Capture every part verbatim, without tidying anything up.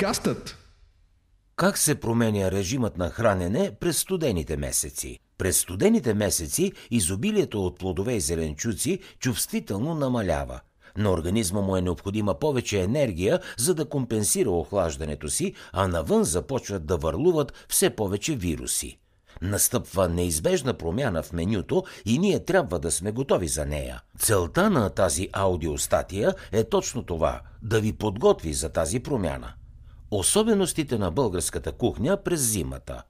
Подкастът. Как се променя режимът на хранене през студените месеци? През студените месеци изобилието от плодове и зеленчуци чувствително намалява, но организма му е необходима повече енергия, за да компенсира охлаждането си, а навън започват да върлуват все повече вируси. Настъпва неизбежна промяна в менюто и ние трябва да сме готови за нея. Целта на тази аудиостатия е точно това – да ви подготви за тази промяна. Особеностите на българската кухня през зимата.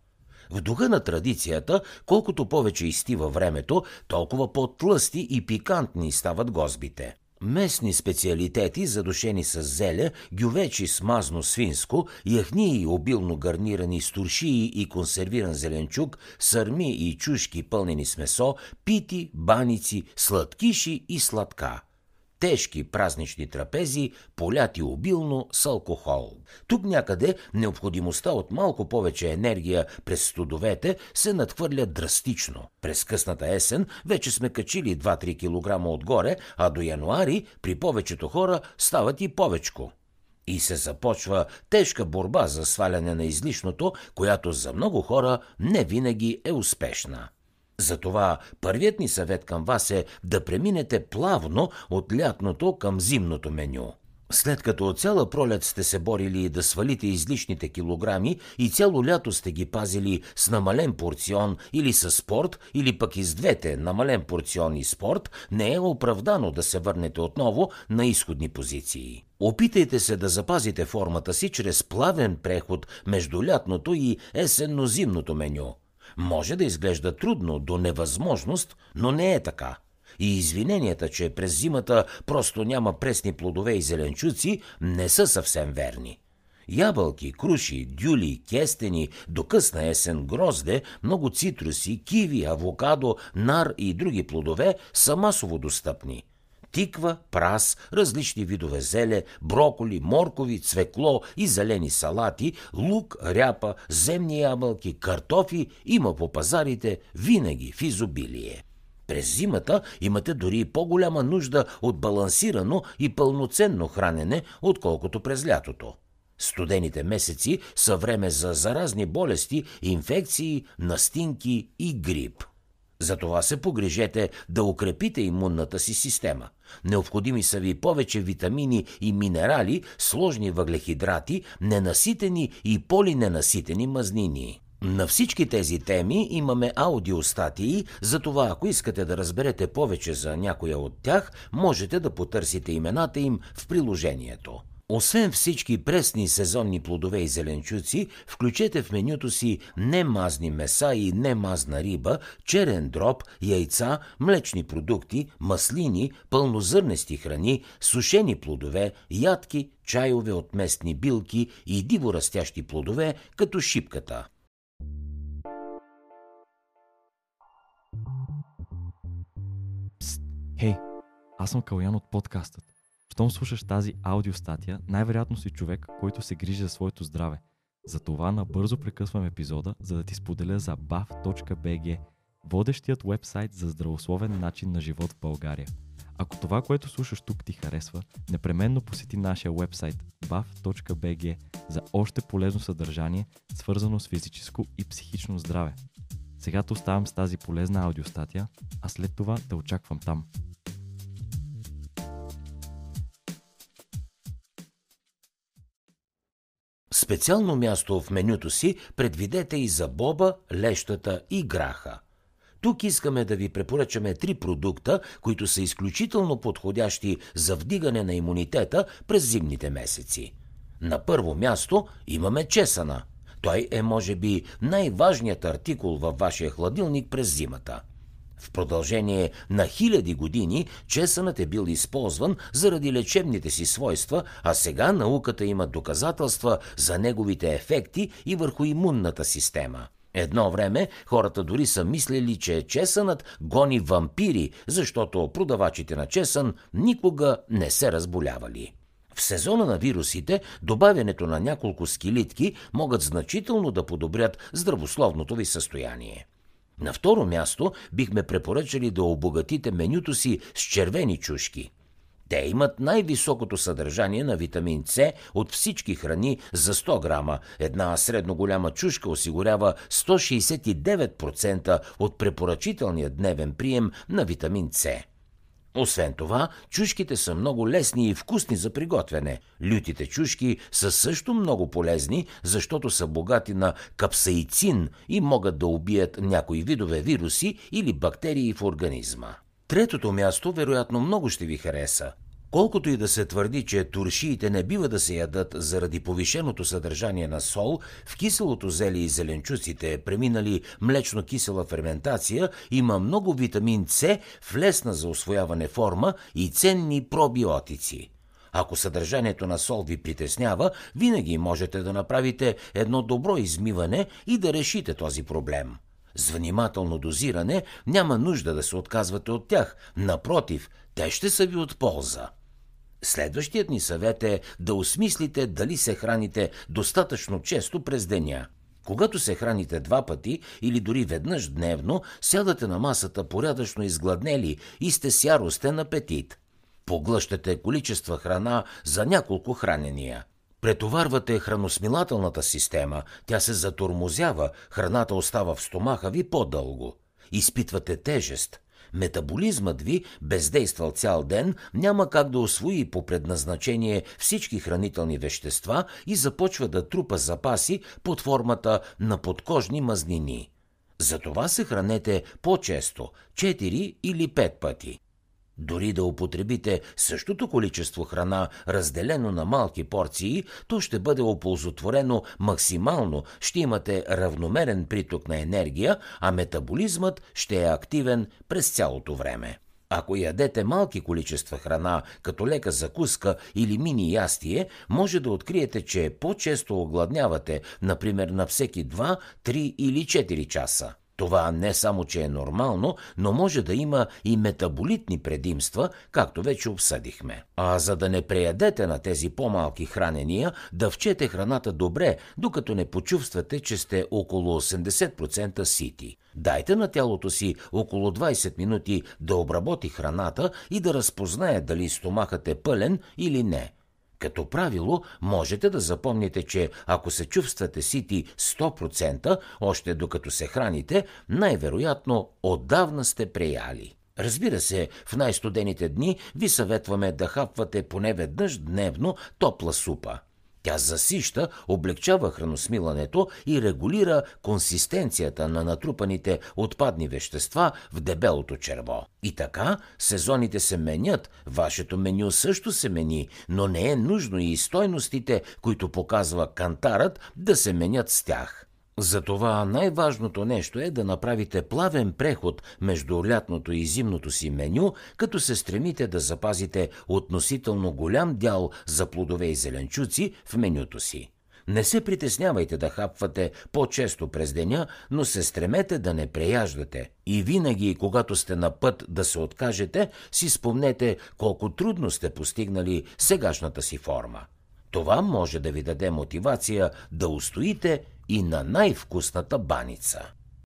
В духа на традицията, колкото повече изтива времето, толкова по-тлъсти и пикантни стават гозбите. Местни специалитети, задушени с зеле, гювечи с мазно свинско, яхнии обилно гарнирани с туршии и консервиран зеленчук, сърми и чушки пълнени с месо, пити, баници, сладкиши и сладка. Тежки празнични трапези, поляти обилно с алкохол. Тук някъде необходимостта от малко повече енергия през студовете се надхвърля драстично. През късната есен вече сме качили два-три килограма отгоре, а до януари при повечето хора стават и повечко. И се започва тежка борба за сваляне на излишното, която за много хора не винаги е успешна. Затова първият ни съвет към вас е да преминете плавно от лятното към зимното меню. След като от цяла пролет сте се борили да свалите излишните килограми и цяло лято сте ги пазили с намален порцион или с спорт, или пък и с двете намален порцион и спорт, не е оправдано да се върнете отново на изходни позиции. Опитайте се да запазите формата си чрез плавен преход между лятното и есенно-зимното меню. Може да изглежда трудно до невъзможност, но не е така. И извиненията, че през зимата просто няма пресни плодове и зеленчуци, не са съвсем верни. Ябълки, круши, дюли, кестени, до късна есен грозде, много цитруси, киви, авокадо, нар и други плодове са масово достъпни. Тиква, прас, различни видове зеле, броколи, моркови, цвекло и зелени салати, лук, ряпа, земни ябълки, картофи има по пазарите винаги в изобилие. През зимата имате дори по-голяма нужда от балансирано и пълноценно хранене, отколкото през лятото. Студените месеци са време за заразни болести, инфекции, настинки и грип. Затова се погрижете да укрепите имунната си система. Необходими са ви повече витамини и минерали, сложни въглехидрати, ненаситени и полиненаситени мазнини. На всички тези теми имаме аудиостатии, затова ако искате да разберете повече за някоя от тях, можете да потърсите имената им в приложението. Освен всички пресни сезонни плодове и зеленчуци, включете в менюто си немазни меса и немазна риба, черен дроб, яйца, млечни продукти, маслини, пълнозърнести храни, сушени плодове, ядки, чайове от местни билки и диворастящи плодове, като шипката. Пст, хей, аз съм Калаян от подкастът. Щом слушаш тази аудиостатия, най-вероятно си човек, който се грижи за своето здраве. Затова набързо прекъсвам епизода, за да ти споделя за баф точка би джи, водещият уебсайт за здравословен начин на живот в България. Ако това, което слушаш тук, ти харесва, непременно посети нашия уебсайт баф точка би джи за още полезно съдържание, свързано с физическо и психично здраве. Сега те оставям с тази полезна аудиостатия, а след това те очаквам там. Специално място в менюто си предвидете и за боба, лещата и граха. Тук искаме да ви препоръчаме три продукта, които са изключително подходящи за вдигане на имунитета през зимните месеци. На първо място имаме чесъна. Той е, може би, най-важният артикул във вашия хладилник през зимата. В продължение на хиляди години чесънът е бил използван заради лечебните си свойства, а сега науката има доказателства за неговите ефекти и върху имунната система. Едно време хората дори са мислили, че чесънът гони вампири, защото продавачите на чесън никога не се разболявали. В сезона на вирусите добавянето на няколко скилитки могат значително да подобрят здравословното ви състояние. На второ място бихме препоръчали да обогатите менюто си с червени чушки. Те имат най-високото съдържание на витамин С от всички храни за сто грама. Една средно голяма чушка осигурява сто шейсет и девет процента от препоръчителния дневен прием на витамин С. Освен това, чушките са много лесни и вкусни за приготвяне. Лютите чушки са също много полезни, защото са богати на капсаицин и могат да убият някои видове вируси или бактерии в организма. Третото място, вероятно, много ще ви хареса. Колкото и да се твърди, че туршиите не бива да се ядат заради повишеното съдържание на сол, в киселото зеле и зеленчуците, преминали млечно-кисела ферментация, има много витамин С в лесна за усвояване форма и ценни пробиотици. Ако съдържанието на сол ви притеснява, винаги можете да направите едно добро измиване и да решите този проблем. С внимателно дозиране няма нужда да се отказвате от тях, напротив, те ще са ви от полза. Следващият ни съвет е да осмислите дали се храните достатъчно често през деня. Когато се храните два пъти или дори веднъж дневно, сядате на масата порядъчно изгладнели и сте с яростен апетит. Поглъщате количества храна за няколко хранения. Претоварвате храносмилателната система, тя се затормозява, храната остава в стомаха ви по-дълго. Изпитвате тежест. Метаболизмът ви, бездействал цял ден, няма как да усвои по предназначение всички хранителни вещества и започва да трупа запаси под формата на подкожни мазнини. Затова се хранете по-често – четири или пет пъти. Дори да употребите същото количество храна, разделено на малки порции, то ще бъде оползотворено максимално, ще имате равномерен приток на енергия, а метаболизмът ще е активен през цялото време. Ако ядете малки количества храна, като лека закуска или мини ястие, може да откриете, че по-често огладнявате, например на всеки два, три или четири часа. Това не само, че е нормално, но може да има и метаболитни предимства, както вече обсъдихме. А за да не преядете на тези по-малки хранения, дъвчете храната добре, докато не почувствате, че сте около осемдесет процента сити. Дайте на тялото си около двайсет минути да обработи храната и да разпознае дали стомахът е пълен или не. Като правило, можете да запомните, че ако се чувствате сити сто процента, още докато се храните, най-вероятно отдавна сте преяли. Разбира се, в най-студените дни ви съветваме да хапвате поне веднъж дневно топла супа. Тя засища, облекчава храносмилането и регулира консистенцията на натрупаните отпадни вещества в дебелото черво. И така, сезоните се менят, вашето меню също се мени, но не е нужно и стойностите, които показва кантарът, да се менят с тях. Затова най-важното нещо е да направите плавен преход между лятното и зимното си меню, като се стремите да запазите относително голям дял за плодове и зеленчуци в менюто си. Не се притеснявайте да хапвате по-често през деня, но се стремете да не преяждате. И винаги, когато сте на път да се откажете, си спомнете колко трудно сте постигнали сегашната си форма. Това може да ви даде мотивация да устоите и на най-вкусната баница.